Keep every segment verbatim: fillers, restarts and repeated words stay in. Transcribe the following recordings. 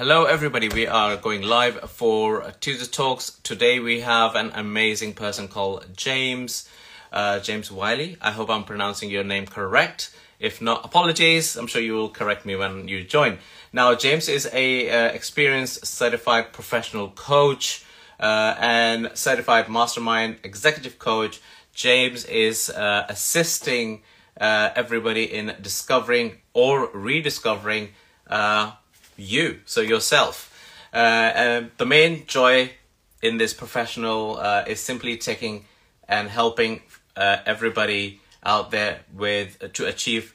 Hello everybody, we are going live for Tuesday Talks. Today we have an amazing person called James, uh, James Wiley. I hope I'm pronouncing your name correct. If not, apologies, I'm sure you will correct me when you join. Now James is a uh, experienced certified professional coach uh, and certified mastermind executive coach. James is uh, assisting uh, everybody in discovering or rediscovering uh, you, so yourself. Uh, and the main joy in this professional uh, is simply taking and helping uh, everybody out there with uh, to achieve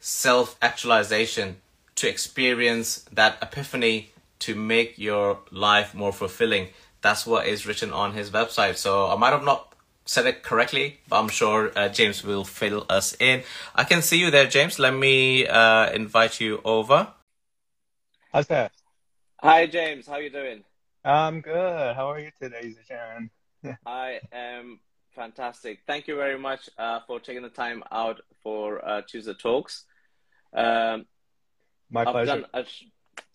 self-actualization, to experience that epiphany, to make your life more fulfilling. That's what is written on his website. So I might have not said it correctly, but I'm sure uh, James will fill us in. I can see you there, James. Let me uh, invite you over. How's that? Hi, James. How are you doing? I'm good. How are you today, Sharon? I am fantastic. Thank you very much uh, for taking the time out for uh, Tuesday Talks. Um, My I've pleasure. Done a,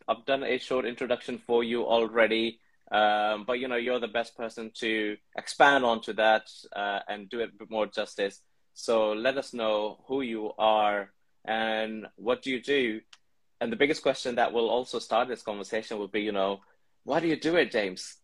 I've done a short introduction for you already, um, but you know, you're the best person to expand onto that uh, and do it a bit more justice. So let us know who you are and what do you do. And the biggest question that will also start this conversation will be, you know, why do you do it, James?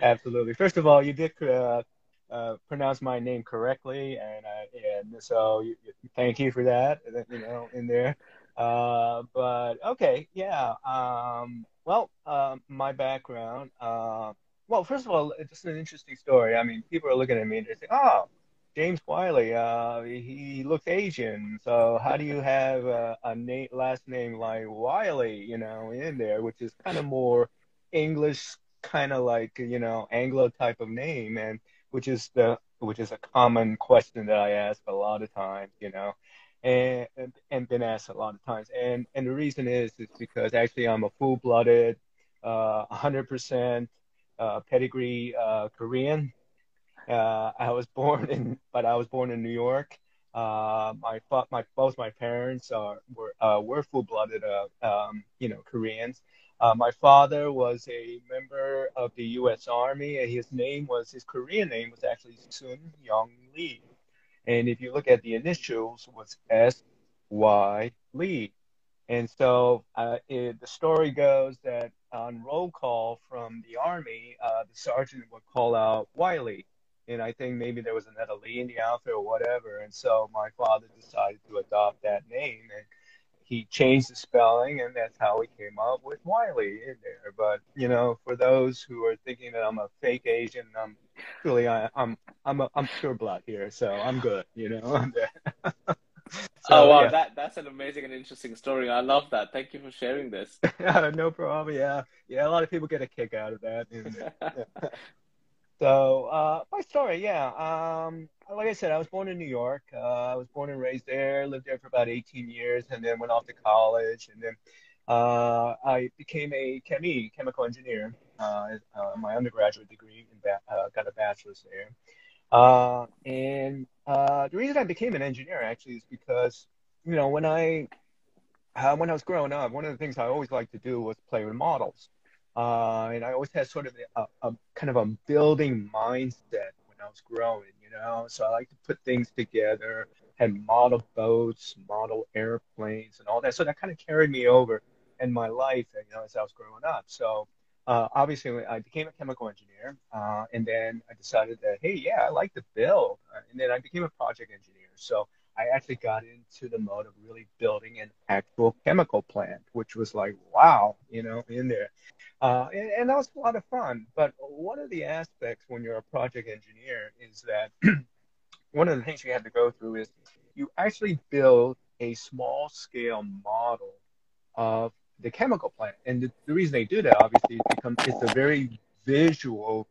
Absolutely. First of all, you did uh, uh, pronounce my name correctly, and, I, and so you, thank you for that, you know, in there. Uh, but, okay, yeah. Um, well, uh, my background, uh, well, first of all, it's just an interesting story. I mean, people are looking at me and they're saying, oh, James Wiley, uh, he looks Asian, so how do you have a, a na last name like Wiley, you know, in there, which is kind of more English, kind of like, you know, Anglo type of name, and which is the which is a common question that I ask a lot of times, you know, and and been asked a lot of times, and and the reason is is because actually I'm a full-blooded, uh, one hundred percent uh, pedigree uh, Korean. Uh, I was born in, but I was born in New York. Uh, my, my both my parents are were uh, were full-blooded, uh, um, you know, Koreans. Uh, my father was a member of the U S Army, and his name was his Korean name was actually Sun Young Lee, and if you look at the initials, was S Y Lee. And so uh, it, the story goes that on roll call from the Army, uh, the sergeant would call out Wiley. And I think maybe there was another Lee in the outfit or whatever. And so my father decided to adopt that name, and he changed the spelling, and that's how he came up with Wiley in there. But, you know, for those who are thinking that I'm a fake Asian, I'm really, I, I'm, I'm, a, I'm pure blood here. So I'm good, you know. so, oh, wow. Yeah. That, that's an amazing and interesting story. I love that. Thank you for sharing this. No problem. Yeah. Yeah. A lot of people get a kick out of that. Yeah. So uh, my story, yeah. Um, like I said, I was born in New York. Uh, I was born and raised there, lived there for about eighteen years, and then went off to college. And then uh, I became a chemi, chemical engineer, uh, uh, my undergraduate degree, and uh, got a bachelor's there. Uh, and uh, the reason I became an engineer, actually, is because, you know, when I, uh, when I was growing up, one of the things I always liked to do was play with models. Uh, and I always had sort of a, a, a kind of a building mindset when I was growing, you know. So I like to put things together, had model boats, model airplanes, and all that. So that kind of carried me over in my life, you know, as I was growing up. So uh, obviously, I became a chemical engineer, uh, and then I decided that, hey, yeah, I like to build. And then I became a project engineer. So I actually got into the mode of really building an actual chemical plant, which was like, wow, you know, in there. Uh, and, and that was a lot of fun. But one of the aspects when you're a project engineer is that one of the things you have to go through is you actually build a small scale model of the chemical plant. And the, the reason they do that, obviously, is because it's a very visual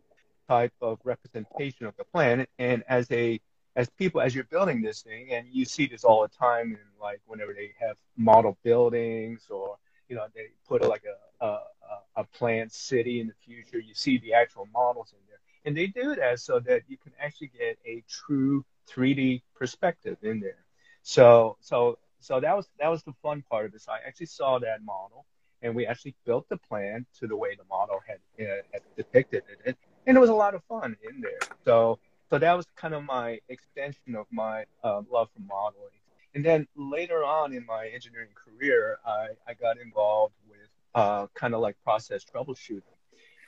type of representation of the plant. And as a As people, as you're building this thing, and you see this all the time, and like whenever they have model buildings, or you know they put like a a, a planned city in the future, you see the actual models in there, and they do that so that you can actually get a true three D perspective in there. So so so that was that was the fun part of this. I actually saw that model, and we actually built the plan to the way the model had, uh, had depicted it. And it was a lot of fun in there. So so that was kind of my extension of my uh, love for modeling. And then later on in my engineering career, I, I got involved with uh, kind of like process troubleshooting.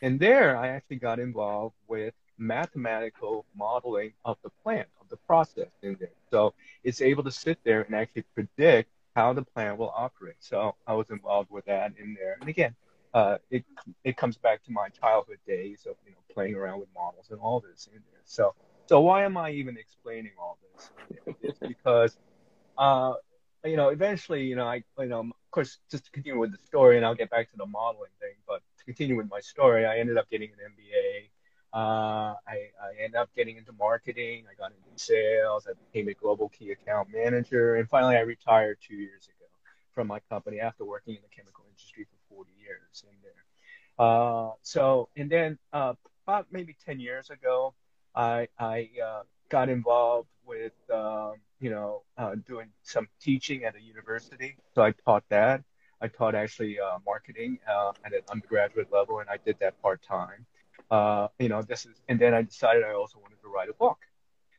And there I actually got involved with mathematical modeling of the plant, of the process in there. So it's able to sit there and actually predict how the plant will operate. So I was involved with that in there. And again, uh, it it comes back to my childhood days of, you know, playing around with models and all this in there. So so why am I even explaining all this? It's because, uh, you know, eventually, you know, I, you know, of course, just to continue with the story, and I'll get back to the modeling thing, but to continue with my story, I ended up getting an M B A. Uh, I, I ended up getting into marketing. I got into sales. I became a global key account manager. And finally, I retired two years ago from my company after working in the chemical industry for forty years in there. Uh, so, and then uh, about maybe ten years ago, I, I uh, got involved with, um, you know, uh, doing some teaching at a university. So I taught that. I taught actually uh, marketing uh, at an undergraduate level, and I did that part-time. Uh, you know, this is, and then I decided I also wanted to write a book.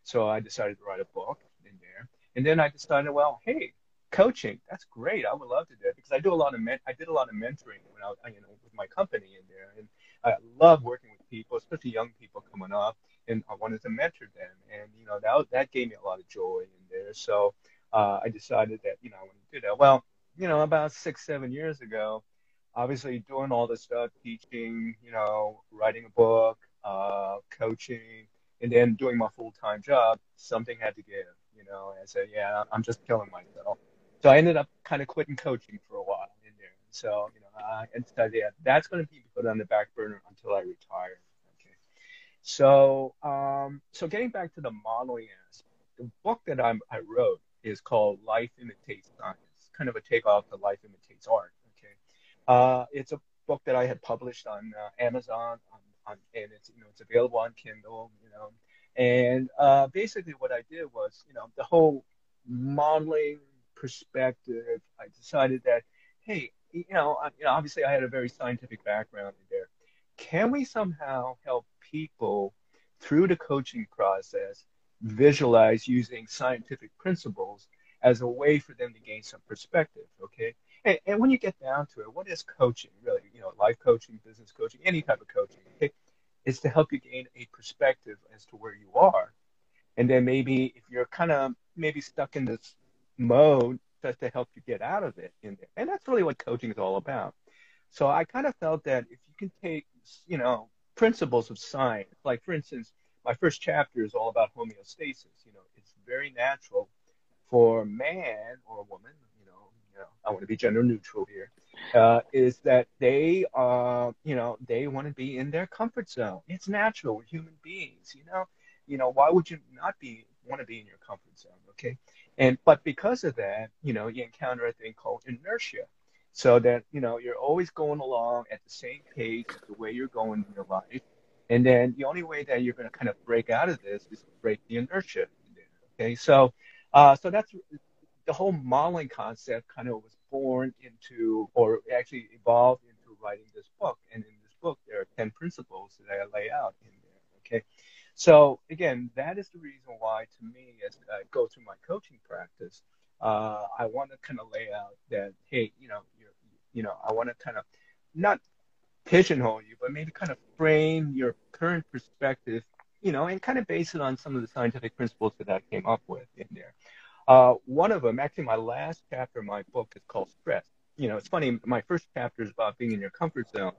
So I decided to write a book in there. And then I decided, well, hey, coaching, that's great. I would love to do it because I do a lot of, men- I did a lot of mentoring when I was, you know, with my company in there. And I love working with people, especially young people coming up, and I wanted to mentor them. And, you know, that, that gave me a lot of joy in there. So uh, I decided that, you know, I wanted to do that. Well, you know, about six, seven years ago, obviously doing all this stuff, teaching, you know, writing a book, uh, coaching, and then doing my full-time job, something had to give, you know. And I said, yeah, I'm just killing myself. So I ended up kind of quitting coaching for a while in there. So, you know, I decided, yeah, that's going to be put on the back burner until I retire. Okay. So, um, so getting back to the modeling aspect, the book that I'm, I wrote is called Life Imitates Science, kind of a takeoff to Life Imitates Art. Uh, it's a book that I had published on uh, Amazon, on, on, and it's, you know, it's available on Kindle, you know. And uh, basically what I did was, you know, the whole modeling perspective, I decided that, hey, you know, I, you know, obviously I had a very scientific background in there. Can we somehow help people through the coaching process visualize using scientific principles as a way for them to gain some perspective, okay? And, and when you get down to it, what is coaching, really? You know, life coaching, business coaching, any type of coaching, okay? It's to help you gain a perspective as to where you are. And then maybe if you're kind of maybe stuck in this mode, just to help you get out of it in there. And that's really what coaching is all about. So I kind of felt that if you can take, you know, principles of science, like, for instance, my first chapter is all about homeostasis. You know, it's very natural for a man or a woman, you know, you know, I want to be gender neutral here, uh, is that they, uh, you know, they want to be in their comfort zone. It's natural. We're human beings, you know. You know, why would you not be want to be in your comfort zone, okay? And but because of that, you know, you encounter a thing called inertia, so that, you know, you're always going along at the same pace, the way you're going in your life, and then the only way that you're going to kind of break out of this is to break the inertia, okay? So. Uh, so that's the whole modeling concept kind of was born into, or actually evolved into, writing this book. And in this book, there are ten principles that I lay out in there, okay? So, again, that is the reason why, to me, as I go through my coaching practice, uh, I want to kind of lay out that, hey, you know, you're, you know, I want to kind of not pigeonhole you, but maybe kind of frame your current perspective, you know, and kind of base it on some of the scientific principles that I came up with in there. Uh, one of them, actually, my last chapter in my book is called Stress. You know, it's funny, my first chapter is about being in your comfort zone,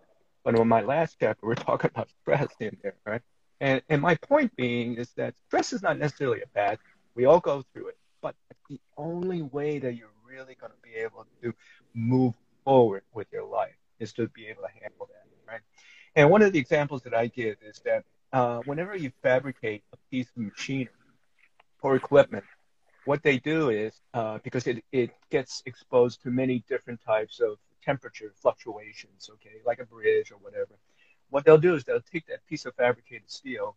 but on my last chapter, we're talking about stress in there, right? And and my point being is that stress is not necessarily a bad thing. We all go through it, but the only way that you're really going to be able to move forward with your life is to be able to handle that, right? And one of the examples that I give is that Uh, whenever you fabricate a piece of machinery or equipment, what they do is, uh, because it, it gets exposed to many different types of temperature fluctuations, okay, like a bridge or whatever, what they'll do is they'll take that piece of fabricated steel,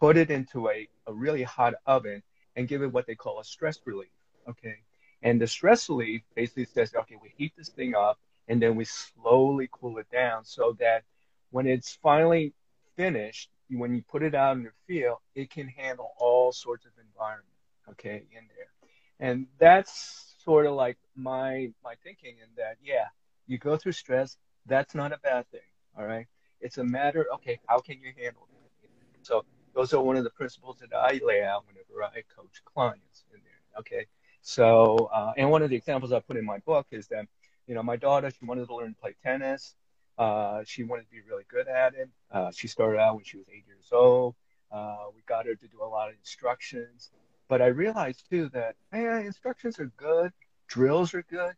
put it into a, a really hot oven, and give it what they call a stress relief, okay? And the stress relief basically says, okay, we heat this thing up, and then we slowly cool it down so that when it's finally finished, when you put it out in the field, it can handle all sorts of environment, okay, in there. And that's sort of like my my thinking in that, yeah, you go through stress, that's not a bad thing, all right? It's a matter, okay, how can you handle it? So those are one of the principles that I lay out whenever I coach clients in there, okay? So, uh, and one of the examples I put in my book is that, you know, my daughter, she wanted to learn to play tennis. Uh, she wanted to be really good at it. Uh, she started out when she was eight years old. Uh, we got her to do a lot of instructions. But I realized, too, that, man, instructions are good, drills are good,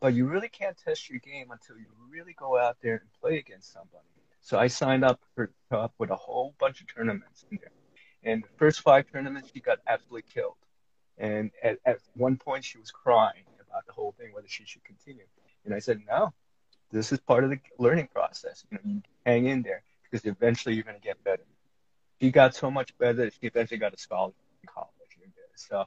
but you really can't test your game until you really go out there and play against somebody. So I signed up, for, up with a whole bunch of tournaments in there. And the first five tournaments, she got absolutely killed. And at, at one point, she was crying about the whole thing, whether she should continue. And I said, no, this is part of the learning process. You know, you hang in there because eventually you're going to get better. She got so much better that she eventually got a scholarship in college. So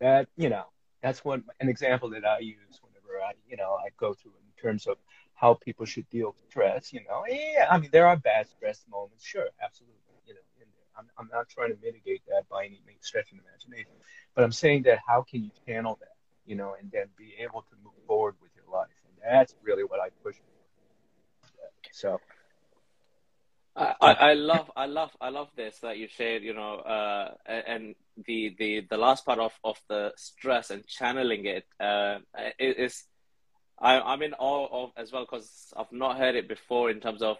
that, you know, that's one an example that I use whenever I, you know, I go through in terms of how people should deal with stress. You know, yeah, I mean, there are bad stress moments. Sure, absolutely. You know, in there. I'm, I'm not trying to mitigate that by any stretch of imagination. But I'm saying that how can you channel that, you know, and then be able to move forward with your life. And that's really what I push for. So I, I, I love, I love, I love this that you shared, you know, uh, and the, the, the last part of, of the stress and channeling it uh, is, I, I'm in awe of as well, because I've not heard it before in terms of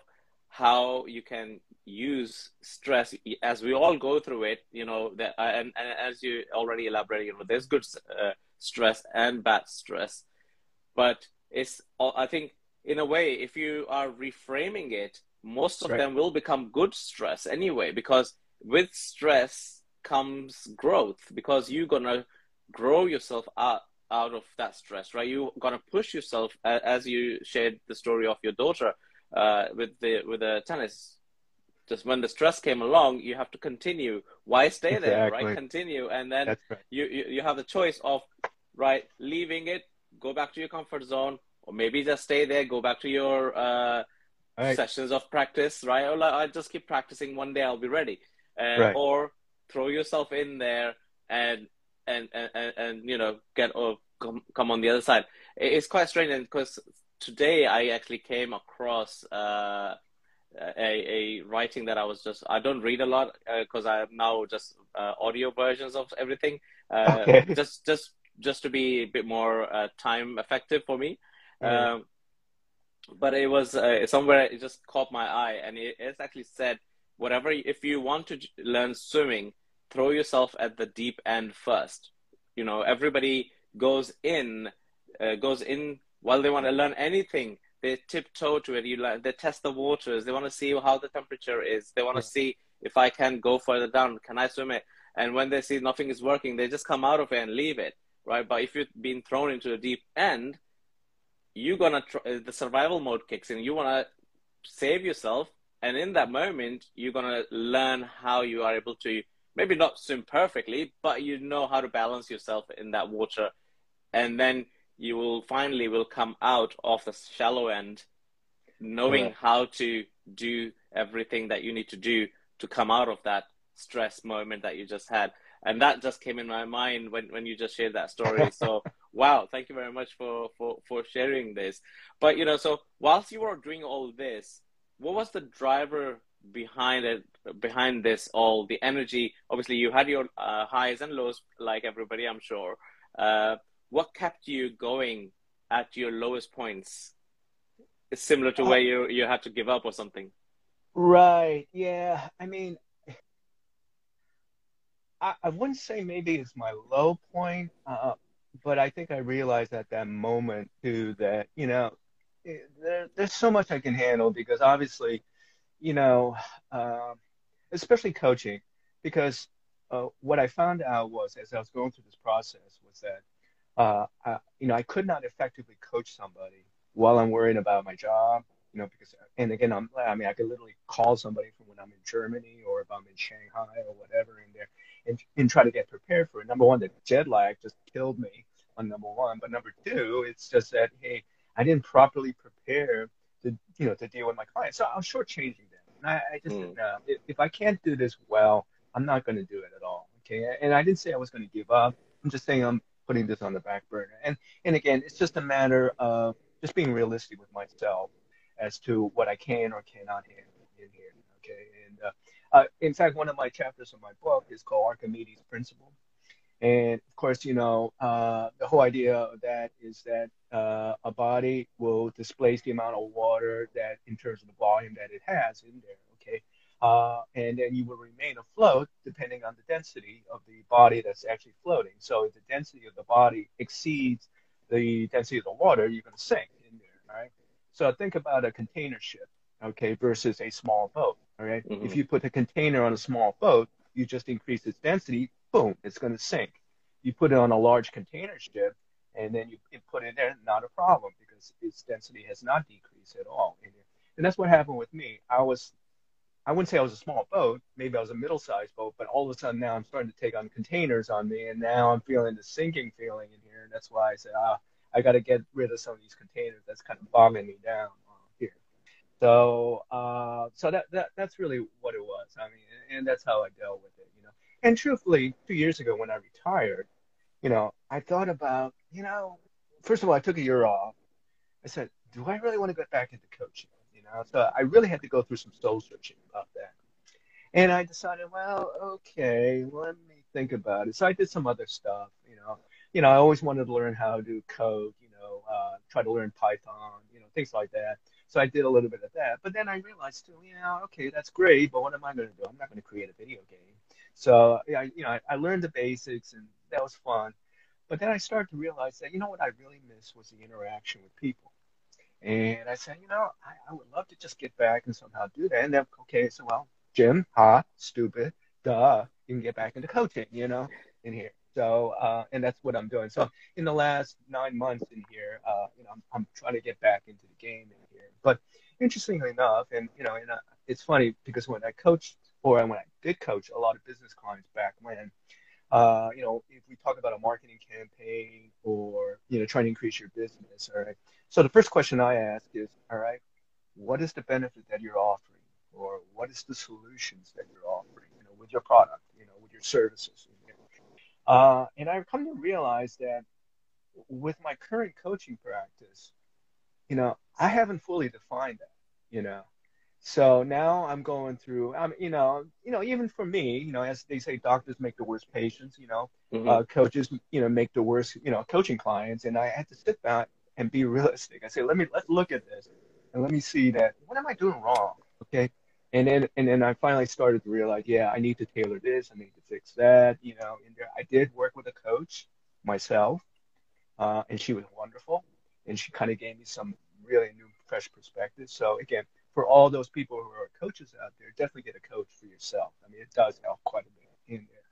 how you can use stress as we all go through it, you know, that, and, and as you already elaborated, you know, there's good uh, stress and bad stress, but it's, I think in a way, if you are reframing it, most of right. them will become good stress anyway, because with stress comes growth, because you're going to grow yourself out, out of that stress, right? You're going to push yourself, uh, as you shared the story of your daughter, Uh, with the with the tennis, just when the stress came along, you have to continue. Why stay there, exactly. right? Continue, and then right. you, you you have the choice of right leaving it, go back to your comfort zone, or maybe just stay there, go back to your uh, right. sessions of practice, right? Or like, I just keep practicing. One day I'll be ready, uh, right. or throw yourself in there and and and and, and you know get or come, come on the other side. It, it's quite strange because. Today, I actually came across uh, a, a writing that I was just, I don't read a lot because uh, I have now just uh, audio versions of everything, uh, okay. just just just to be a bit more uh, time effective for me. Mm-hmm. Um, but it was uh, somewhere, it just caught my eye, and it, it actually said, whatever, if you want to learn swimming, throw yourself at the deep end first. You know, everybody goes in, uh, goes in, while they want to learn anything, they tiptoe to it. You learn, they test the waters. They want to see how the temperature is. They want to see if I can go further down. Can I swim it? And when they see nothing is working, they just come out of it and leave it, right? But if you've been thrown into a deep end, you're gonna try, the survival mode kicks in. You want to save yourself, and in that moment, you're gonna learn how you are able to maybe not swim perfectly, but you know how to balance yourself in that water, and then. You will finally will come out of the shallow end, knowing right. how to do everything that you need to do to come out of that stress moment that you just had. And that just came in my mind when, when you just shared that story. So, wow, thank you very much for, for, for sharing this. But, you know, so whilst you were doing all this, what was the driver behind it, behind this all, the energy? Obviously, you had your uh, highs and lows like everybody, I'm sure. Uh, What kept you going at your lowest points? It's similar to where you, you had to give up or something. Right. Yeah. I mean, I, I wouldn't say maybe it's my low point, uh, but I think I realized at that moment too that, you know, there, there's so much I can handle because obviously, you know, um, especially coaching, because uh, what I found out was as I was going through this process was that, Uh, I, you know, I could not effectively coach somebody while I'm worrying about my job, you know, because, and again, I'm, I mean, I could literally call somebody from when I'm in Germany or if I'm in Shanghai or whatever in there and, and try to get prepared for it. Number one, the jet lag just killed me on number one. But number two, it's just that, hey, I didn't properly prepare to, you know, to deal with my clients. So I'm shortchanging them. And I, I just, mm. uh, if, if I can't do this well, I'm not going to do it at all. Okay. And I didn't say I was going to give up. I'm just saying I'm putting this on the back burner. And, and again, it's just a matter of just being realistic with myself as to what I can or cannot handle in here. Okay. And, uh, Uh, in fact, one of my chapters in my book is called Archimedes' Principle. And, of course, you know, uh, the whole idea of that is that uh, a body will displace the amount of water that, in terms of the volume that it has in there, okay? Uh, and then you will remain afloat depending on the density of the body that's actually floating. So if the density of the body exceeds the density of the water, you're going to sink in there, all right? So think about a container ship, okay, versus a small boat. All right. Mm-hmm. If you put a container on a small boat, you just increase its density. Boom, it's going to sink. You put it on a large container ship, and then you put it there, not a problem because its density has not decreased at all. And that's what happened with me. I was, I wouldn't say I was a small boat. Maybe I was a middle-sized boat, but all of a sudden now I'm starting to take on containers on me, and now I'm feeling the sinking feeling in here. And that's why I said, ah, I got to get rid of some of these containers. That's kind of bogging me down. So, uh, so that, that that's really what it was. I mean, and, and that's how I dealt with it, you know. And truthfully, two years ago when I retired, you know, I thought about, you know, first of all, I took a year off. I said, do I really want to get back into coaching? You know, so I really had to go through some soul searching about that. And I decided, well, okay, let me think about it. So I did some other stuff, you know. You know, I always wanted to learn how to code, you know, uh, try to learn Python, you know, things like that. So I did a little bit of that. But then I realized, too, you know, okay, that's great, but what am I going to do? I'm not going to create a video game. So, I, you know, I, I learned the basics, and that was fun. But then I started to realize that, you know, what I really missed was the interaction with people. And I said, you know, I, I would love to just get back and somehow do that. And then, okay, so, well, Jim, hot, stupid, duh, you can get back into coaching, you know, in here. So, uh, and that's what I'm doing. So in the last nine months in here, uh, you know, I'm, I'm trying to get back into the game in here. But interestingly enough, and, you know, and I, it's funny because when I coached or when I did coach a lot of business clients back when, uh, you know, if we talk about a marketing campaign or, you know, trying to increase your business, all right. So the first question I ask is, all right, what is the benefit that you're offering or what is the solutions that you're offering, you know, with your product, you know, with your services? Uh, and I've come to realize that with my current coaching practice, you know, I haven't fully defined that, you know. So now I'm going through, I'm, you know, you know, even for me, you know, as they say, doctors make the worst patients, you know, mm-hmm. uh, coaches, you know, make the worst, you know, coaching clients. And I had to sit down and be realistic. I say, let me, let's look at this and let me see that, what am I doing wrong? Okay. And then, and then I finally started to realize, yeah, I need to tailor this. I need to fix that, you know. And there, I did work with a coach myself, uh, and she was wonderful. And she kind of gave me some really new, fresh perspectives. So, again, for all those people who are coaches out there, definitely get a coach for yourself. I mean, it does help quite a bit in there.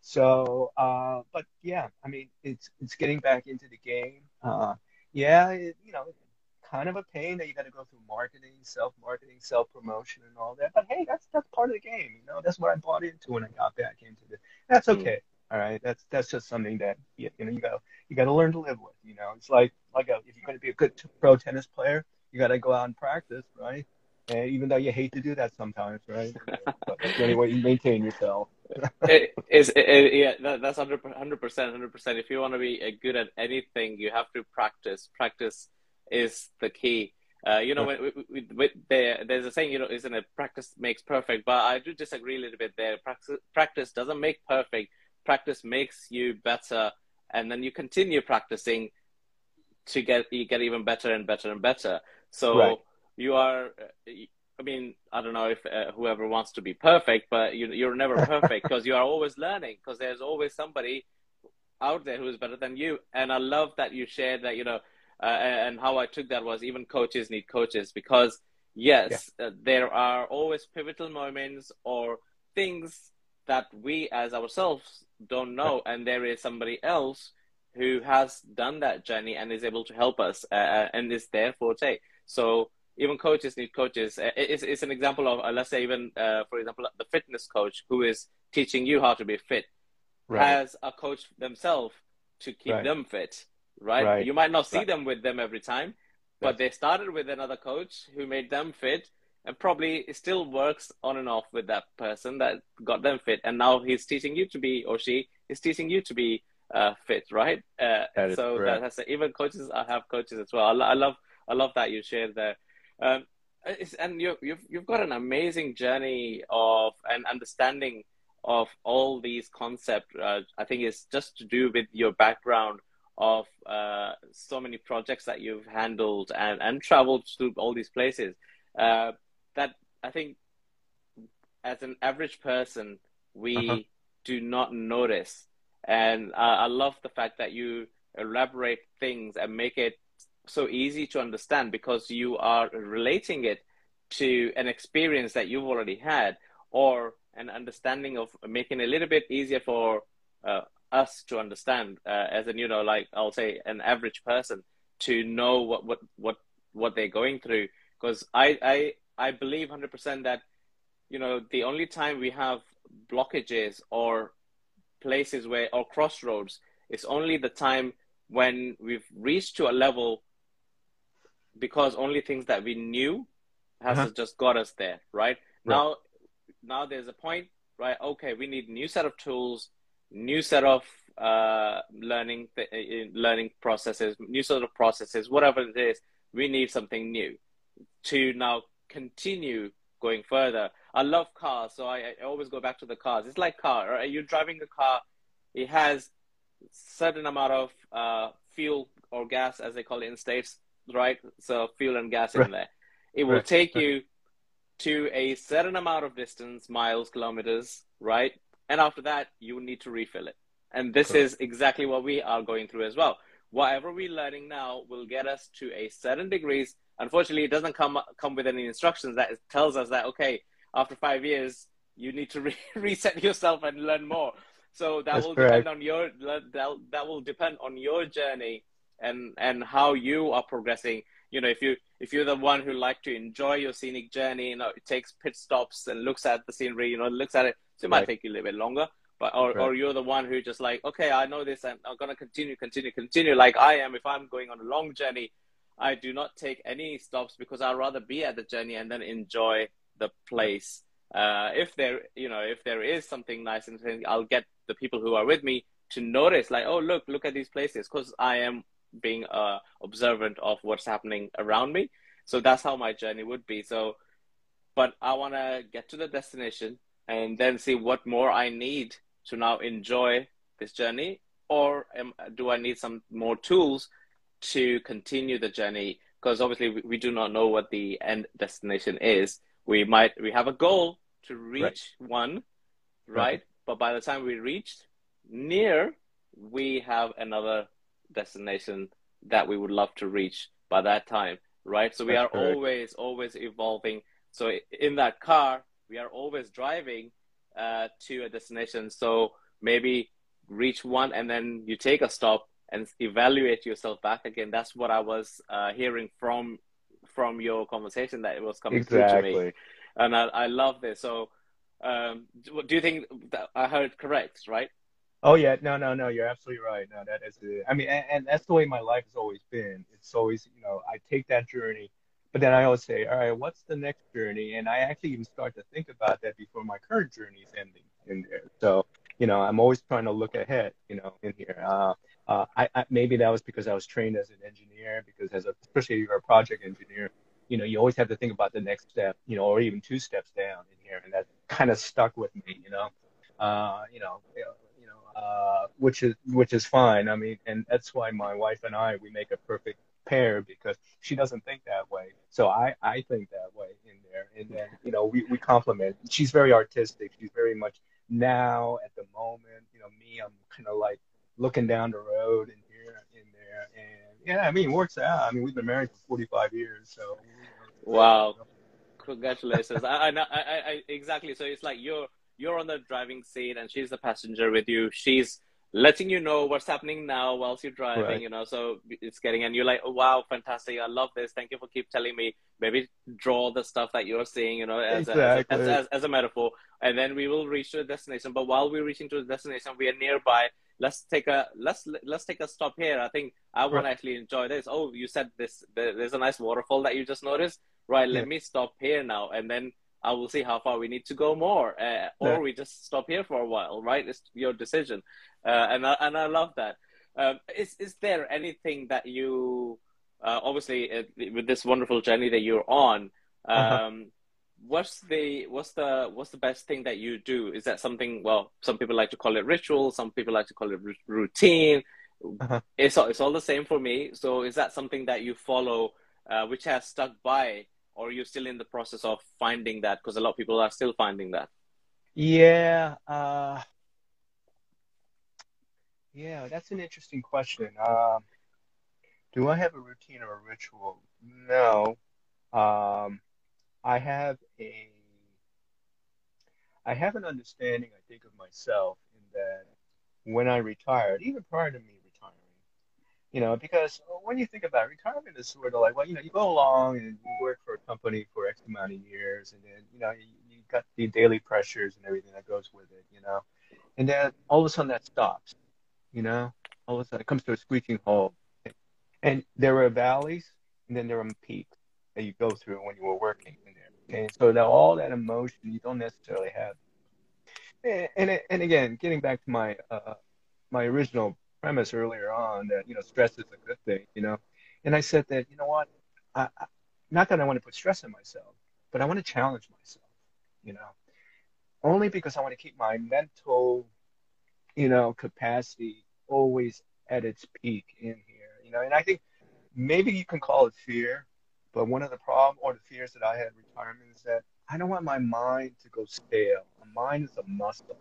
So, uh, but, yeah, I mean, it's it's getting back into the game. Uh, yeah, it, you know, kind of a pain that you got to go through marketing, self-marketing, self-promotion, and all that. But hey, that's that's part of the game, you know. That's what I bought into when I got back into this. That's okay, all right. That's that's just something that you, you know you got you got to learn to live with. You know, it's like like a, if you're going to be a good t- pro tennis player, you got to go out and practice, right? And even though you hate to do that sometimes, right? But anyway, you maintain yourself. it is it, it, yeah that, that's one hundred percent, one hundred percent. If you want to be good at anything, you have to practice. Practice is the key. Uh, you know, yeah. we, we, we, there, there's a saying, you know, isn't it? Practice makes perfect. But I do disagree a little bit there. Practice, practice doesn't make perfect. Practice makes you better. And then you continue practicing to get, you get even better and better and better. So right. you are, I mean, I don't know if uh, whoever wants to be perfect, but you, you're never perfect because you are always learning because there's always somebody out there who is better than you. And I love that you shared that, you know, Uh, and how I took that was even coaches need coaches because, yes, yeah. uh, there are always pivotal moments or things that we as ourselves don't know. Right. And there is somebody else who has done that journey and is able to help us uh, and is there for today. So even coaches need coaches. It's, it's an example of, uh, let's say even, uh, for example, the fitness coach who is teaching you how to be fit right. has a coach themselves to keep right. them fit. Right? right? You might not see right. them with them every time, But they started with another coach who made them fit, and probably still works on and off with that person that got them fit. And now he's teaching you to be, or she is teaching you to be uh, fit, right? Uh, that so that has to, even coaches, I have coaches as well. I, I love, I love that you shared there. Um, it's, and you, you've you've got an amazing journey of an understanding of all these concepts. Uh, I think it's just to do with your background of uh, so many projects that you've handled and, and traveled to all these places. Uh, that I think as an average person, we uh-huh. do not notice. And uh, I love the fact that you elaborate things and make it so easy to understand, because you are relating it to an experience that you've already had, or an understanding of making it a little bit easier for uh, us to understand uh, as an, you know, like I'll say an average person to know what, what, what, what they're going through. Because I, I, I believe one hundred percent that, you know, the only time we have blockages or places where, or crossroads, is only the time when we've reached to a level, because only things that we knew has uh-huh. just got us there, right? Right. Now, now there's a point, right? Okay, we need new set of tools, new set of uh, learning, th learning processes, new sort of processes, whatever it is, we need something new to now continue going further. I love cars, so I, I always go back to the cars. It's like car, right? You're driving a car, it has certain amount of uh, fuel or gas, as they call it in States, right? So fuel and gas right. in there. It will right. take right. you to a certain amount of distance, miles, kilometers, right? And after that, you need to refill it. And this cool. is exactly what we are going through as well. Whatever we're learning now will get us to a certain degrees. Unfortunately, it doesn't come come with any instructions that tells us that, okay, after five years, you need to re reset yourself and learn more. So that That's will correct. depend on your that, that will depend on your journey and and how you are progressing. You know, if you if you're the one who like to enjoy your scenic journey, you know, it takes pit stops and looks at the scenery, you know, looks at it. So it right. might take you a little bit longer, but or, right. or you're the one who just like, okay, I know this, and I'm gonna continue, continue, continue. Like I am, if I'm going on a long journey, I do not take any stops because I'd rather be at the journey and then enjoy the place. Uh, if there, you know, if there is something nice, and I'll get the people who are with me to notice, like, oh, look, look at these places, because I am being uh, observant of what's happening around me. So that's how my journey would be. So, but I want to get to the destination and then see what more I need to now enjoy this journey, or am, do I need some more tools to continue the journey? Because obviously we, we do not know what the end destination is. We might, we have a goal to reach right. one, right? Mm-hmm. But by the time we reached near, we have another destination that we would love to reach by that time, right? So we That's are correct. always, always evolving. So in that car, we are always driving uh, to a destination. So maybe reach one and then you take a stop and evaluate yourself back again. That's what I was uh, hearing from from your conversation, that it was coming exactly. through to me. And I, I love this. So um, do you think that I heard correct, right? Oh, yeah. No, no, no. You're absolutely right. No, that is it. I mean, and, and that's the way my life has always been. It's always, you know, I take that journey, but then I always say, all right, what's the next journey? And I actually even start to think about that before my current journey is ending in there. So, you know, I'm always trying to look ahead, you know, in here. Uh, uh, I, I, maybe that was because I was trained as an engineer, because as a, especially if you're a project engineer, you know, you always have to think about the next step, you know, or even two steps down in here. And that kind of stuck with me, you know, uh, you know, you know, uh, which is, which is fine. I mean, and that's why my wife and I, we make a perfect pair, because she doesn't think that way. So I, I think that way in there. And then, you know, we, we complement. She's very artistic. She's very much now at the moment, you know, me, I'm kind of like looking down the road and here in there. And yeah, I mean, it works out. I mean, we've been married for forty-five years. So wow. Congratulations. I, I, I, I, exactly. So it's like you're, you're on the driving seat and she's the passenger with you. She's letting you know what's happening now whilst you're driving, right. you know, so it's getting, and you're like, oh, wow, fantastic. I love this. Thank you for keep telling me. Maybe draw the stuff that you're seeing, you know, as, exactly. a, as, a, as, as a metaphor. And then we will reach to the destination. But while we're reaching to the destination, we are nearby let's take a let's let's take a stop here. I think I would right. actually enjoy this. Oh, you said this. There's a nice waterfall that you just noticed. Right. Let yeah. me stop here now, and then I will see how far we need to go more, uh, or yeah. we just stop here for a while. Right. It's your decision, uh, and I, and I love that. Um, is is there anything that you uh, obviously uh, with this wonderful journey that you're on? Um, uh-huh. What's the what's the what's the best thing that you do? Is that something? Well, some people like to call it ritual. Some people like to call it r routine. Uh-huh. It's all, it's all the same for me. So, is that something that you follow, uh, which has stuck by, or you're still in the process of finding that? Because a lot of people are still finding that. Yeah, uh, yeah, that's an interesting question. Um, do I have a routine or a ritual? No. Um, I have a, I have an understanding, I think, of myself in that when I retired, even prior to me retiring, you know, because when you think about it, retirement is sort of like, well, you know, you go along and you work for a company for X amount of years, and then, you know, you, you got the daily pressures and everything that goes with it, you know, and then all of a sudden that stops, you know, all of a sudden it comes to a screeching halt. And there are valleys and then there are peaks that you go through when you were working in there. Okay, so now all that emotion you don't necessarily have. And and, and again, getting back to my uh, my original premise earlier on that you know stress is a good thing, you know, and I said that you know what, I, I, not that I want to put stress on myself, but I want to challenge myself, you know, only because I want to keep my mental, you know, capacity always at its peak in here, you know, and I think maybe you can call it fear. But one of the problems or the fears that I had in retirement is that I don't want my mind to go stale. A mind is a muscle,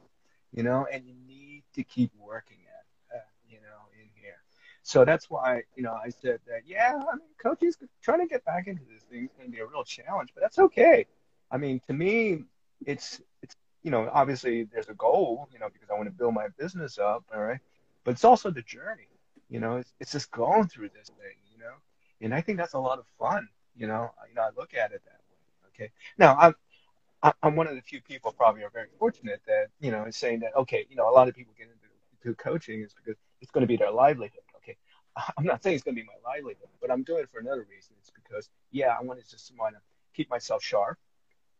you know, and you need to keep working at that, you know, in here. So that's why, you know, I said that, yeah, I mean, coaches trying to get back into this thing is going to be a real challenge, but that's okay. I mean, to me, it's, it's you know, obviously there's a goal, you know, because I want to build my business up, all right? But it's also the journey, you know, it's, it's just going through this thing, you know, and I think that's a lot of fun. You know, you know, I look at it that way. Okay. Now, I'm, I'm one of the few people probably are very fortunate that you know is saying that okay, you know, a lot of people get into, into coaching is because it's going to be their livelihood. Okay, I'm not saying it's going to be my livelihood, but I'm doing it for another reason. It's because yeah, I want to just want to keep myself sharp.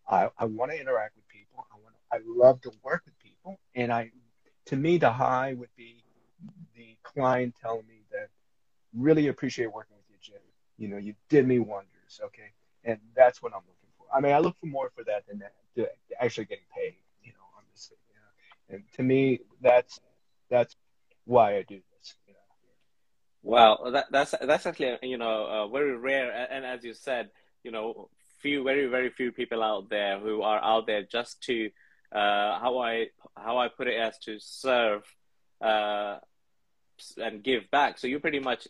I I want to interact with people. I want to, I love to work with people, and I to me the high would be the client telling me that really appreciate working with you, Jim. You know, you did me wonders. Okay, and that's what I'm looking for. I mean, I look for more for that than that, to actually getting paid, you know, on this thing, you know? And to me, that's that's why I do this. You know? Wow, that, that's that's actually you know uh, very rare, and as you said, you know, few very very few people out there who are out there just to uh, how I how I put it as to serve uh, and give back. So you're pretty much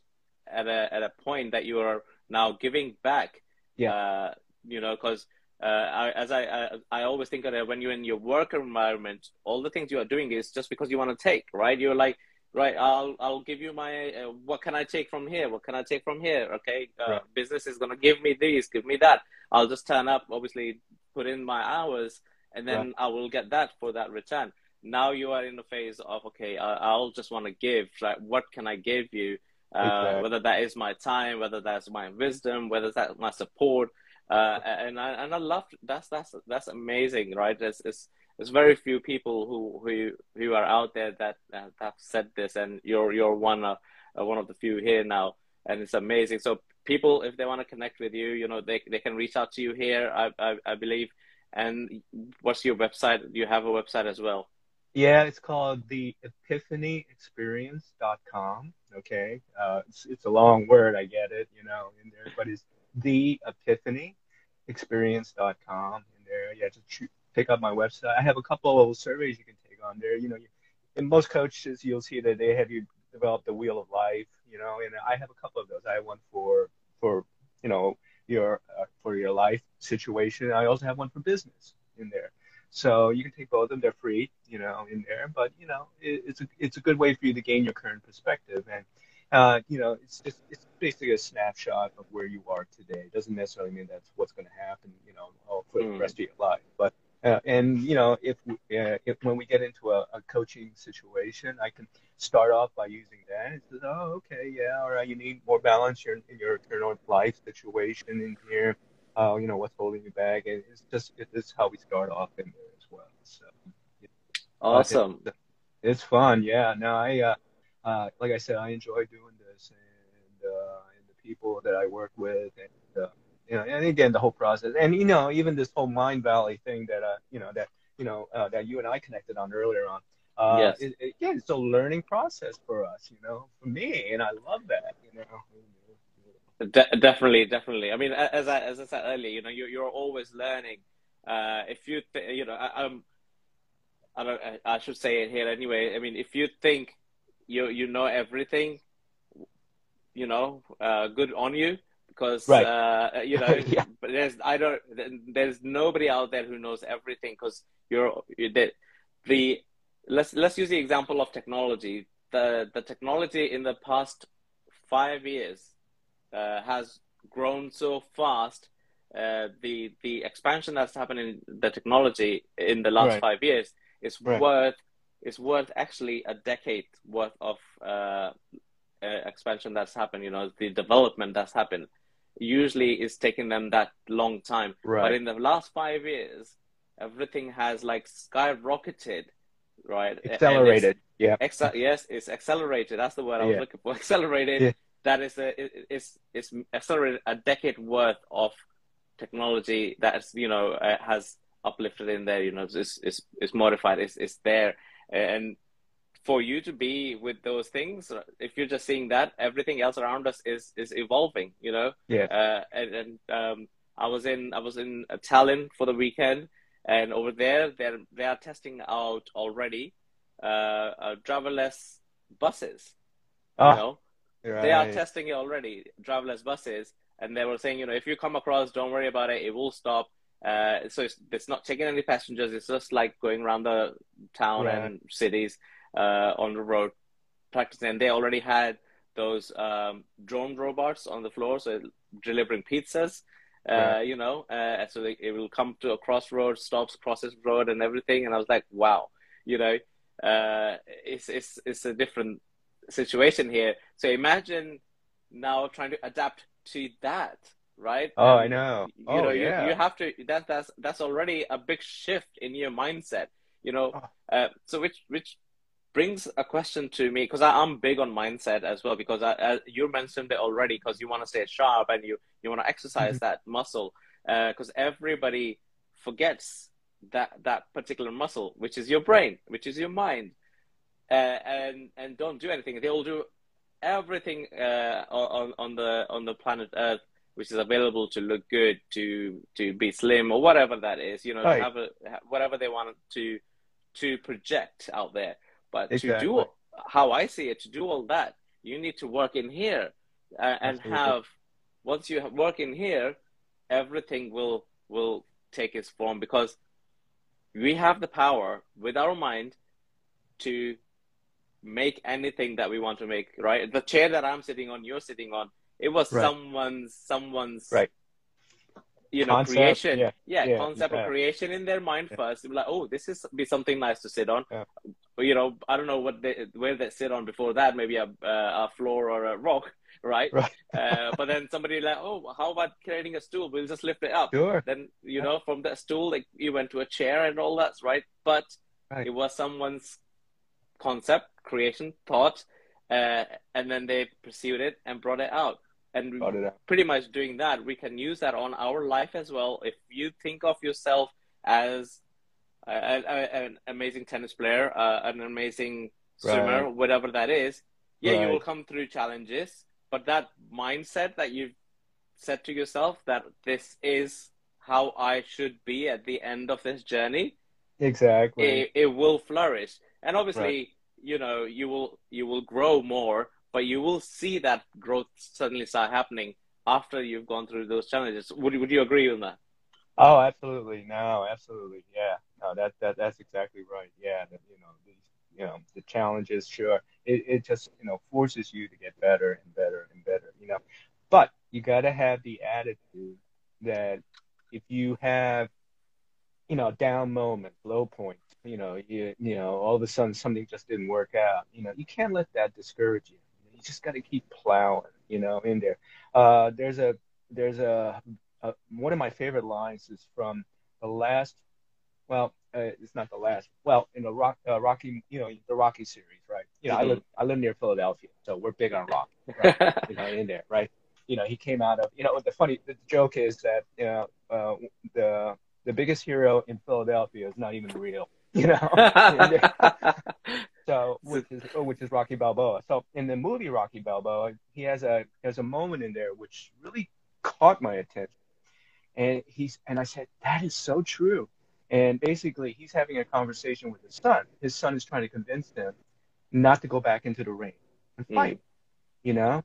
at a at a point that you are. Now giving back, yeah, uh, you know, because uh, I, as I, I I always think of it, when you're in your work environment, all the things you are doing is just because you want to take, right? You're like, right, I'll I'll give you my, uh, what can I take from here? What can I take from here? Okay, uh, right. Business is gonna give me these, give me that. I'll just turn up, obviously, put in my hours, and then right. I will get that for that return. Now you are in the phase of okay, I, I'll just want to give. Like, what can I give you? Uh, exactly. Whether that is my time, whether that's my wisdom, whether that's my support, uh, and I and I love that's that's that's amazing, right? There's it's, it's very few people who who who are out there that uh, have said this, and you're you're one of uh, one of the few here now, and it's amazing. So people, if they want to connect with you, you know, they they can reach out to you here, I I, I believe. And what's your website? You have a website as well. Yeah, it's called the epiphany experience dot com. Okay, uh, it's, it's a long word, I get it, you know, in there, but it's the epiphany experience dot com in there. Yeah, just pick up my website. I have a couple of surveys you can take on there. You know, you, in most coaches, you'll see that they have you develop the wheel of life, you know, and I have a couple of those. I have one for, for you know, your uh, for your life situation. I also have one for business in there. So you can take both of them. They're free, you know, in there. But, you know, it, it's, a, it's a good way for you to gain your current perspective. And, uh, you know, it's just it's basically a snapshot of where you are today. It doesn't necessarily mean that's what's going to happen, you know, for the rest of your life. But Uh, and, you know, if, uh, if when we get into a, a coaching situation, I can start off by using that. It says, oh, okay, yeah, all right, you need more balance in your, your, your life situation in here. Uh, you know, what's holding you back? And it's just, it, it's how we start off in there as well. So, yeah. Awesome. It's, it's fun. Yeah. No, I, uh, uh, like I said, I enjoy doing this and, uh, and the people that I work with and, uh, you know, and again, the whole process, and you know, even this whole Mindvalley thing that uh, you know, that you know, uh, that you and I connected on earlier on. Uh, yes. It, it, yeah, it's a learning process for us, you know, for me, and I love that, you know. De- definitely, definitely. I mean, as I as I said earlier, you know, you you're always learning. Uh, if you th- you know, I, I'm, I don't, I should say it here anyway. I mean, if you think you you know everything, you know, uh, good on you. Because, right. uh, you know, yeah. but there's, I don't, there's nobody out there who knows everything because you're, the, the, let's, let's use the example of technology. The, the technology in the past five years uh, has grown so fast. Uh, the, the expansion that's happened in the technology in the last right. five years is right. worth, is worth actually a decade worth of uh, uh, expansion that's happened, you know, the development that's happened. Usually it's taking them that long time, right. but in the last five years, everything has like skyrocketed, right? Accelerated, yeah. Exa- yes, it's accelerated. That's the word I was yeah. looking for. Accelerated. Yeah. That is a it, it's it's accelerated a decade worth of technology that's you know uh, has uplifted in there. You know, it's it's it's modified. It's it's there, and for you to be with those things, if you're just seeing that, everything else around us is is evolving, you know. Yeah. Uh, and and um, I was in I was in Tallinn for the weekend, and over there they they are testing out already uh, uh, driverless buses. Oh, you know, right. They are testing it already, driverless buses, and they were saying, you know, if you come across, don't worry about it, it will stop. Uh, so it's, it's not taking any passengers. It's just like going around the town right. and cities. Uh, on the road practicing, and they already had those um, drone robots on the floor, so delivering pizzas, uh, yeah. you know, uh, so they, it will come to a crossroad, stops, crosses road and everything. And I was like, wow, you know, uh, it's, it's, it's a different situation here. So imagine now trying to adapt to that, right? Oh, and, I know. You oh, know, yeah. you, you have to, that, that's, that's already a big shift in your mindset, you know, oh. uh, so which, which, brings a question to me because I'm big on mindset as well, because I, I, you mentioned it already, because you want to stay sharp and you, you want to exercise mm-hmm. that muscle because uh, everybody forgets that that particular muscle, which is your brain, which is your mind, uh, and and don't do anything. They all do everything uh, on on the on the planet Earth, which is available to look good, to to be slim or whatever that is, you know, right. have a, whatever they want to to project out there. But exactly. to do how I see it, to do all that, you need to work in here, uh, and Absolutely. have once you work in here, everything will will take its form because we have the power with our mind to make anything that we want to make. Right, the chair that I'm sitting on, you're sitting on, it was right. someone's someone's right. you know, concept, creation, yeah, yeah, yeah concept yeah. of creation in their mind yeah. first. Like, oh, this is be something nice to sit on. Yeah. You know, I don't know what they, where they sit on before that. Maybe a uh, a floor or a rock, right? right. uh, but then somebody like, oh, how about creating a stool? We'll just lift it up. Sure. Then you yeah. know, from that stool, like you went to a chair and all that, right? But right. it was someone's concept, creation, thought, uh, and then they pursued it and brought it out. And pretty much doing that, we can use that on our life as well. If you think of yourself as a, a, an amazing tennis player, uh, an amazing swimmer, right. whatever that is, yeah, right. you will come through challenges. But that mindset that you've said to yourself that this is how I should be at the end of this journey, exactly, it, it will flourish. And obviously, right. you know, you will you will grow more. But you will see that growth suddenly start happening after you've gone through those challenges. Would would you agree with that? Oh, absolutely. No, absolutely. Yeah. No, that that that's exactly right. Yeah. The, you know, the, you know, the challenges. Sure, it it just you know forces you to get better and better and better. You know, but you got to have the attitude that if you have you know, down moment, low point, you know, you, you know, all of a sudden something just didn't work out. You know, you can't let that discourage you. You just got to keep plowing, you know, in there. Uh, there's a, there's a, a, one of my favorite lines is from the last, well, uh, it's not the last, well, in the rock, uh, Rocky, you know, the Rocky series, right? You know, mm-hmm. I live, I live near Philadelphia, so we're big on Rocky, right? You know, in there, right? You know, he came out of, you know, the funny, the joke is that, you know, uh, the, the biggest hero in Philadelphia is not even real, you know? So, which is, which is Rocky Balboa. So in the movie Rocky Balboa, he has a, there's a moment in there which really caught my attention. And he's, and I said, that is so true. And basically he's having a conversation with his son. His son is trying to convince him not to go back into the ring and fight, mm. you know?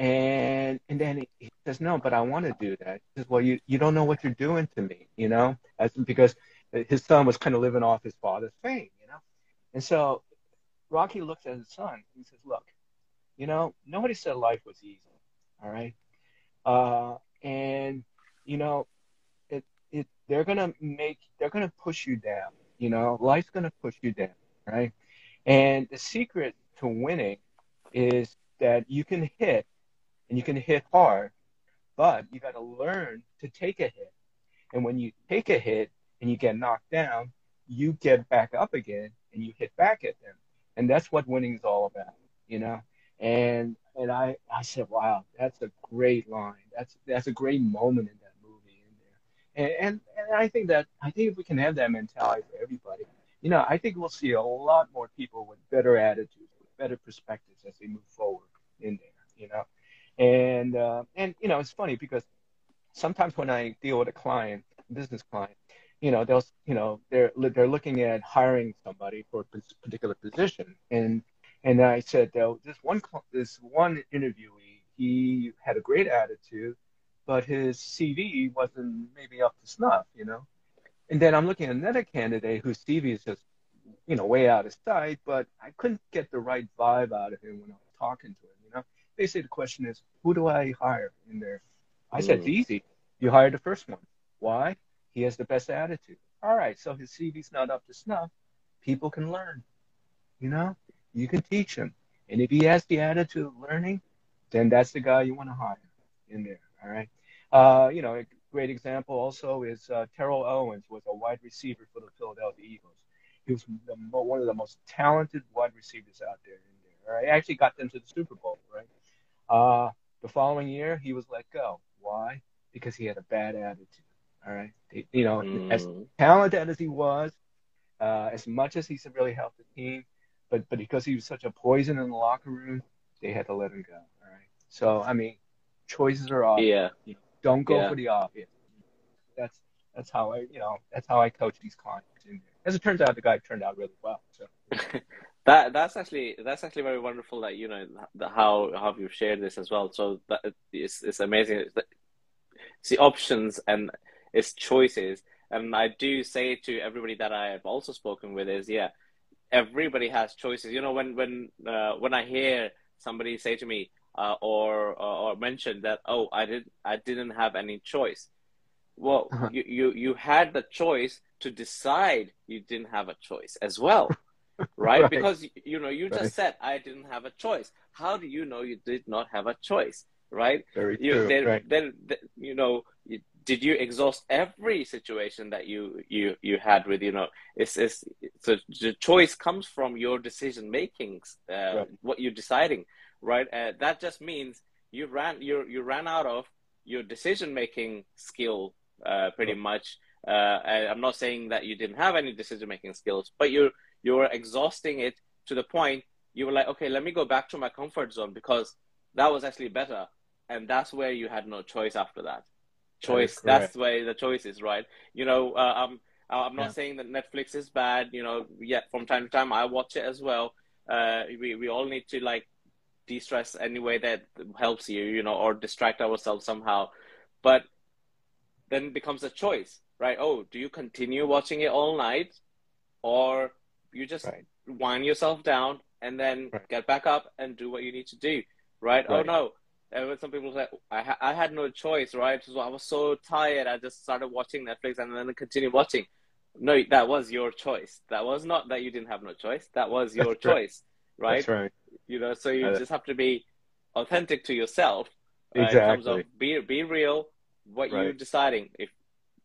And and then he says, no, but I want to do that. He says, well, you, you don't know what you're doing to me, you know, as, because his son was kind of living off his father's fame, you know. And so Rocky looks at his son and says, look, you know, nobody said life was easy, all right? Uh, and, you know, it, it, they're going to make, they're going to push you down, you know. Life's going to push you down, right? And the secret to winning is that you can hit, and you can hit hard, but you got to learn to take a hit. And when you take a hit and you get knocked down, you get back up again and you hit back at them. And that's what winning is all about, you know? And and I, I said, wow, that's a great line. That's that's a great moment in that movie in there. And, and, and I think that, I think if we can have that mentality for everybody, you know, I think we'll see a lot more people with better attitudes, with better perspectives as they move forward in there, you know? And, uh, and, you know, it's funny because sometimes when I deal with a client, business client, you know, they'll, you know, they're, they're looking at hiring somebody for a particular position. And, and I said, though, this one, this one interviewee, he had a great attitude, but his C V wasn't maybe up to snuff, you know? And then I'm looking at another candidate whose C V is just, you know, way out of sight, but I couldn't get the right vibe out of him when I was talking to him, you know? Basically, the question is, who do I hire in there? I said, it's easy. You hire the first one. Why? He has the best attitude. All right, so his C V's not up to snuff. People can learn. You know, you can teach him. And if he has the attitude of learning, then that's the guy you want to hire in there. All right. Uh, you know, a great example also is uh, Terrell Owens was a wide receiver for the Philadelphia Eagles. He was the, one of the most talented wide receivers out there. In there. All right. Actually got them to the Super Bowl, right? Uh, the following year, he was let go. Why? Because he had a bad attitude, all right? You know, mm. as talented as he was, uh, as much as he really helped the team, but, but because he was such a poison in the locker room, they had to let him go, all right? So, I mean, choices are off. Yeah. You know, don't go yeah. for the obvious. That's that's how I, you know, that's how I coach these clients. As it turns out, the guy turned out really well, so... That that's actually that's actually very wonderful that you know the, how how you've shared this as well. So that it's it's amazing. It's the, it's the options and it's choices. And I do say to everybody that I have also spoken with is yeah, everybody has choices. You know when when uh, when I hear somebody say to me uh, or, or or mention that oh I did I didn't have any choice. Well, uh-huh. you, you you had the choice to decide you didn't have a choice as well. Right? Right, because you know you just right. said I didn't have a choice. How do you know you did not have a choice, right? Very you, true. Then, right. Then, then you know, you, did you exhaust every situation that you you you had with you know? It's it's so the choice comes from your decision makings, uh, right. what you're deciding, right? Uh, that just means you ran you you ran out of your decision making skill, uh, pretty right. much. Uh, I, I'm not saying that you didn't have any decision making skills, but you're You were exhausting it to the point you were like, okay, let me go back to my comfort zone because that was actually better. And that's where you had no choice after that. Choice, that that's where the choice is, right? You know, uh, I'm, I'm not yeah. saying that Netflix is bad, you know, yet from time to time I watch it as well. Uh, we, we all need to like de-stress any way that helps you, you know, or distract ourselves somehow. But then it becomes a choice, right? Oh, do you continue watching it all night or... You just right. wind yourself down and then right. get back up and do what you need to do, right? right. Oh, no. And some people say, I, ha I had no choice, right? So I was so tired. I just started watching Netflix and then continued watching. No, that was your choice. That was not that you didn't have no choice. That was your That's choice, right. right? That's right. You know, so you uh, just have to be authentic to yourself. Uh, exactly. In terms of be, be real, what right. you're deciding. If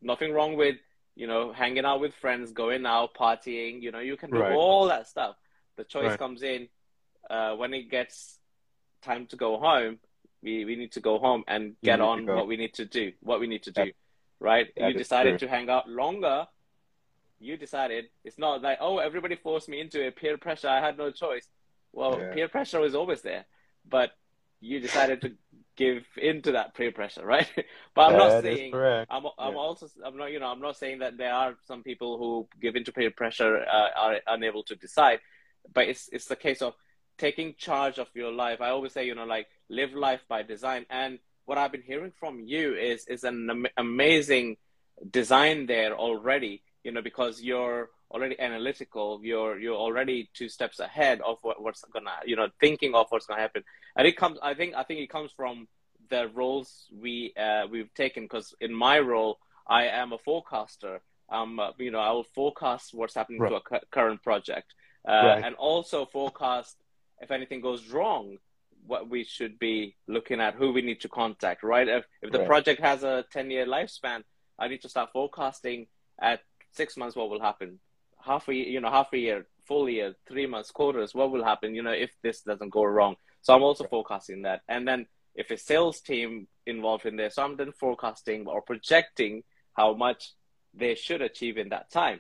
nothing wrong with, you know, hanging out with friends, going out, partying, you know, you can do right. all that stuff. The choice right. comes in uh, when it gets time to go home. We, we need to go home and get on what we need to do, what we need to do, that, right? That you decided true. to hang out longer. You decided. It's not like, oh, everybody forced me into it, peer pressure. I had no choice. Well, yeah. peer pressure is always there, but you decided to give into that peer pressure, right? But I'm that not saying, I'm, I'm yeah. also, I'm not, you know, I'm not saying that there are some people who give into peer pressure uh, are unable to decide, but it's, it's the case of taking charge of your life. I always say, you know, like live life by design. And what I've been hearing from you is, is an am amazing design there already, you know, because you're already analytical, you're, you're already two steps ahead of what, what's going to, you know, thinking of what's going to happen. And it comes, I think, I think it comes from the roles we, uh, we've taken. Cause in my role, I am a forecaster. Um, you know, I will forecast what's happening right. to a cu current project uh, right. and also forecast if anything goes wrong, what we should be looking at, who we need to contact, right? If, if the right. project has a ten year lifespan, I need to start forecasting at six months, what will happen? Half a year, you know, half a year, full year, three months, quarters, what will happen, you know, if this doesn't go wrong. So I'm also right. forecasting that. And then if a sales team involved in there, so I'm then forecasting or projecting how much they should achieve in that time.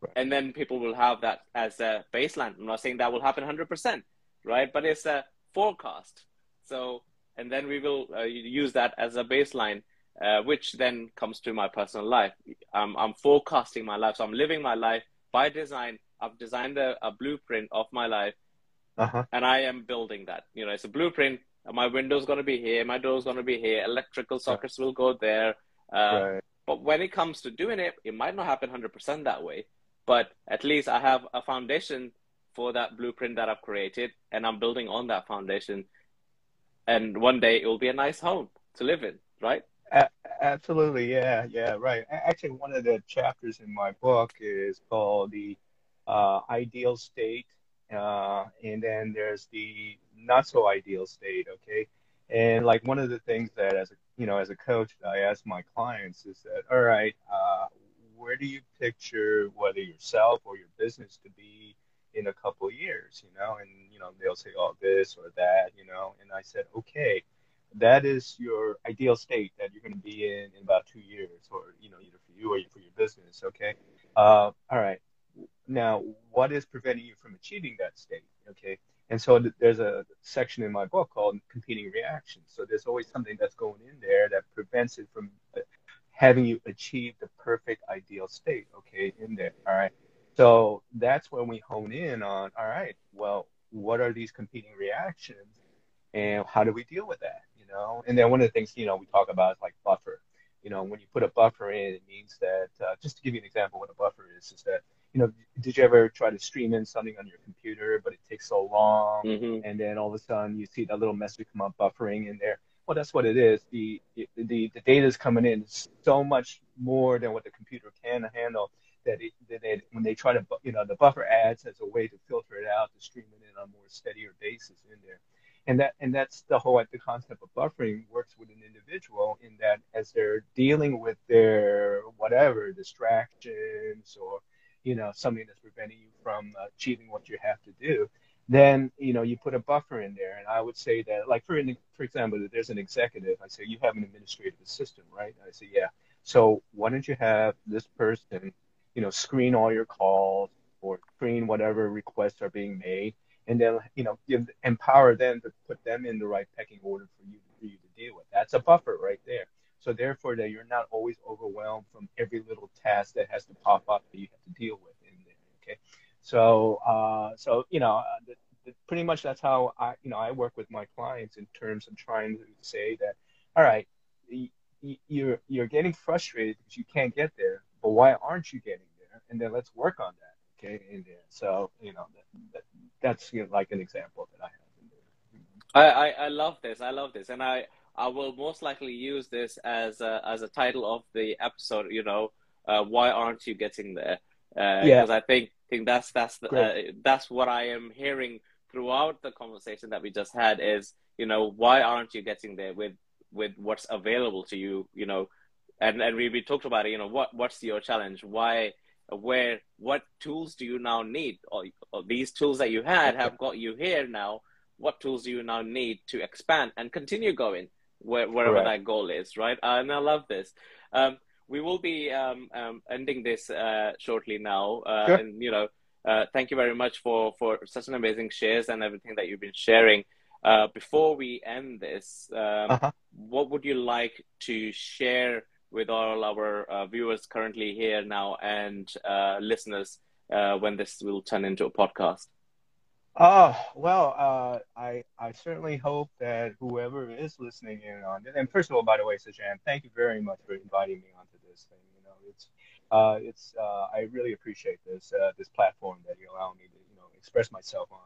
Right. And then people will have that as a baseline. I'm not saying that will happen one hundred percent, right? But it's a forecast. So, and then we will uh, use that as a baseline, uh, which then comes to my personal life. Um, I'm forecasting my life. So I'm living my life. By design, I've designed a, a blueprint of my life, uh-huh. and I am building that. You know, it's a blueprint. My window's going to be here. My door's going to be here. Electrical sockets right. will go there. Uh, right. But when it comes to doing it, it might not happen one hundred percent that way. But at least I have a foundation for that blueprint that I've created, and I'm building on that foundation. And one day it will be a nice home to live in, right? A absolutely, yeah, yeah, right. Actually, one of the chapters in my book is called the uh, ideal state, uh, and then there's the not so ideal state. Okay, and like one of the things that as a you know as a coach I ask my clients is that all right, uh, where do you picture whether yourself or your business to be in a couple of years? You know, and you know they'll say oh this or that, you know, and I said okay. That is your ideal state that you're going to be in in about two years or, you know, either for you or for your business. Okay. Uh, all right. Now, what is preventing you from achieving that state? Okay. And so th there's a section in my book called competing reactions. So there's always something that's going in there that prevents it from uh, having you achieve the perfect ideal state. Okay. In there. All right. So that's when we hone in on, all right, well, what are these competing reactions and how do we deal with that? Know? And then one of the things, you know, we talk about is like buffer. You know, when you put a buffer in, it means that, uh, just to give you an example, what a buffer is, is that, you know, did you ever try to stream in something on your computer, but it takes so long, mm-hmm. and then all of a sudden you see that little message come up, buffering in there. Well, that's what it is. The, the, the, the data is coming in so much more than what the computer can handle that, it, that they, when they try to, you know, the buffer adds as a way to filter it out, to stream it in on a more steadier basis in there. And that and that's the whole the concept of buffering works with an individual in that as they're dealing with their whatever distractions or you know something that's preventing you from achieving what you have to do, then you know you put a buffer in there. And I would say that like for an, for example, that there's an executive. I say you have an administrative assistant, right? And I say yeah. So why don't you have this person you know screen all your calls or screen whatever requests are being made. And then, you know, give, empower them to put them in the right pecking order for you, for you to deal with. That's a buffer right there. So therefore, that you're not always overwhelmed from every little task that has to pop up that you have to deal with in there. Okay, so uh, so you know, uh, the, the, pretty much that's how I, you know, I work with my clients in terms of trying to say that, all right, you're you're getting frustrated because you can't get there, but why aren't you getting there? And then let's work on that. In there. So, you know, that, that, that's you know, like an example that I have. In there. I, I, I love this. I love this. And I, I will most likely use this as a, as a title of the episode, you know, uh, why aren't you getting there? Uh, yeah. Because I think think that's that's the, uh, that's what I am hearing throughout the conversation that we just had is, you know, why aren't you getting there with with what's available to you? You know, and and we, we talked about it. You know, what what's your challenge? Why? Where? What tools do you now need? Or, or these tools that you had have got you here now. What tools do you now need to expand and continue going where, wherever right. that goal is, right? Uh, and I love this. Um, we will be um, um, ending this uh, shortly now. Uh, sure. And, you know, uh, thank you very much for, for such an amazing shares and everything that you've been sharing. Uh, before we end this, um, uh-huh. what would you like to share with all our uh, viewers currently here now and uh, listeners uh, when this will turn into a podcast? Oh, well, uh, I, I certainly hope that whoever is listening in on it, and first of all, by the way, Sajan, thank you very much for inviting me onto this thing. You know, it's, uh, it's, uh, I really appreciate this, uh, this platform that you allow me to, you know, express myself on.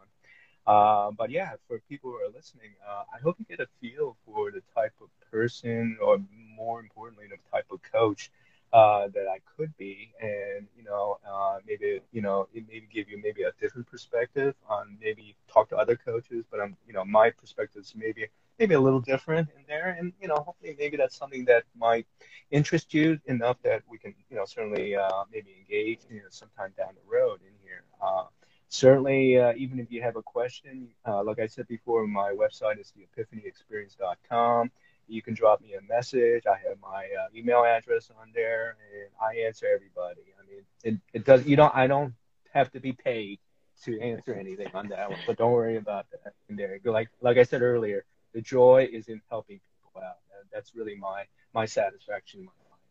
Uh, but yeah, for people who are listening, uh, I hope you get a feel for the type of person, or more importantly, the type of coach Uh, that I could be, and you know, uh, maybe you know, it maybe give you maybe a different perspective on maybe talk to other coaches, but I'm you know, my perspective's maybe maybe a little different in there, and you know, hopefully maybe that's something that might interest you enough that we can you know certainly uh, maybe engage you know sometime down the road in here. Uh, certainly, uh, even if you have a question, uh, like I said before, my website is the epiphany experience dot com. You can drop me a message. I have my uh, email address on there, and I answer everybody. I mean, it, it does. You don't. I don't have to be paid to answer anything on that one. But don't worry about that. In there, like like I said earlier, the joy is in helping people out. That's really my my satisfaction in my life.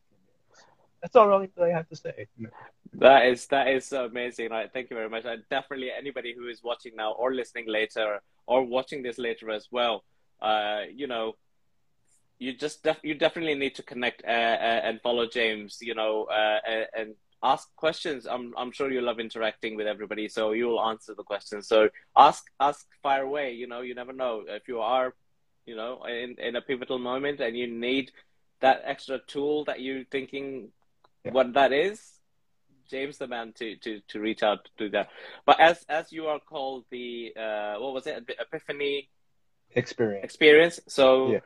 So that's all really I have to say. That is that is amazing. Right, thank you very much. I definitely anybody who is watching now or listening later or watching this later as well. Uh, you know. You just def you definitely need to connect uh, uh, and follow James, you know, uh, and, and ask questions. I'm I'm sure you love interacting with everybody, so you'll answer the questions. So ask ask fire away. You know, you never know if you are, you know, in in a pivotal moment and you need that extra tool that you're thinking yeah. what that is. James, the man to to to reach out to that. But as as you are called the uh, what was it, the Epiphany Experience Experience. So. Yeah.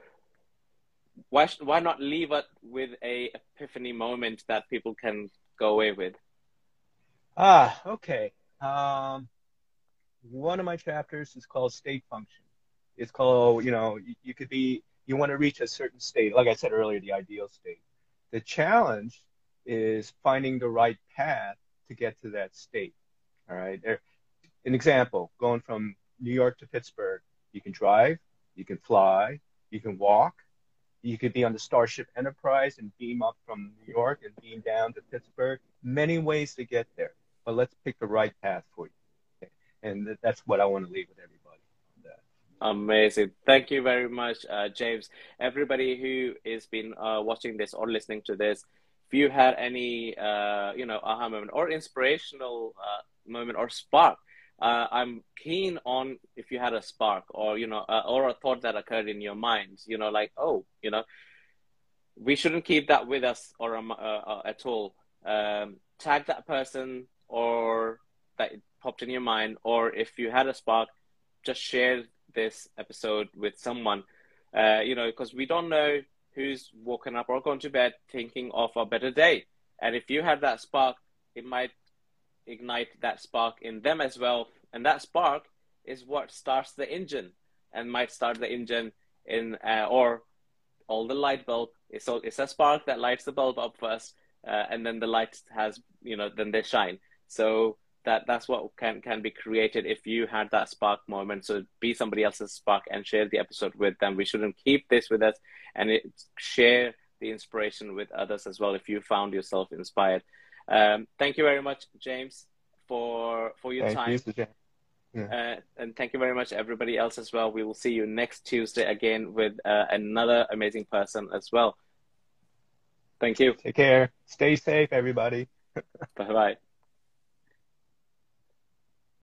Why, sh why not leave it with a epiphany moment that people can go away with? Ah, okay. Um, one of my chapters is called State Function. It's called, you know, you, you could be, you want to reach a certain state. Like I said earlier, the ideal state. The challenge is finding the right path to get to that state. All right. There, an example, going from New York to Pittsburgh, you can drive, you can fly, you can walk. You could be on the Starship Enterprise and beam up from New York and beam down to Pittsburgh. Many ways to get there, but let's pick the right path for you. Okay? And th that's what I want to leave with everybody. That. Amazing. Thank you very much, uh, James. Everybody who has been uh, watching this or listening to this, if you had any, uh, you know, aha moment or inspirational uh, moment or spark, Uh, I'm keen on if you had a spark or, you know, uh, or a thought that occurred in your mind, you know, like, oh, you know, we shouldn't keep that with us or um, uh, uh, at all. Um, tag that person or that popped in your mind, or if you had a spark, just share this episode with someone, uh, you know, because we don't know who's woken up or gone to bed thinking of a better day. And if you had that spark, it might ignite that spark in them as well, and that spark is what starts the engine and might start the engine in uh, or all the light bulb. So it's a spark that lights the bulb up first, uh, and then the light has you know then they shine. So that that's what can can be created if you had that spark moment. So be somebody else's spark and share the episode with them. We shouldn't keep this with us, and it, share the inspiration with others as well if you found yourself inspired. Um, thank you very much, James, for for your thank time. You, yeah. uh, and thank you very much, everybody else as well. We will see you next Tuesday again with uh, another amazing person as well. Thank you. Take care. Stay safe, everybody. Bye-bye.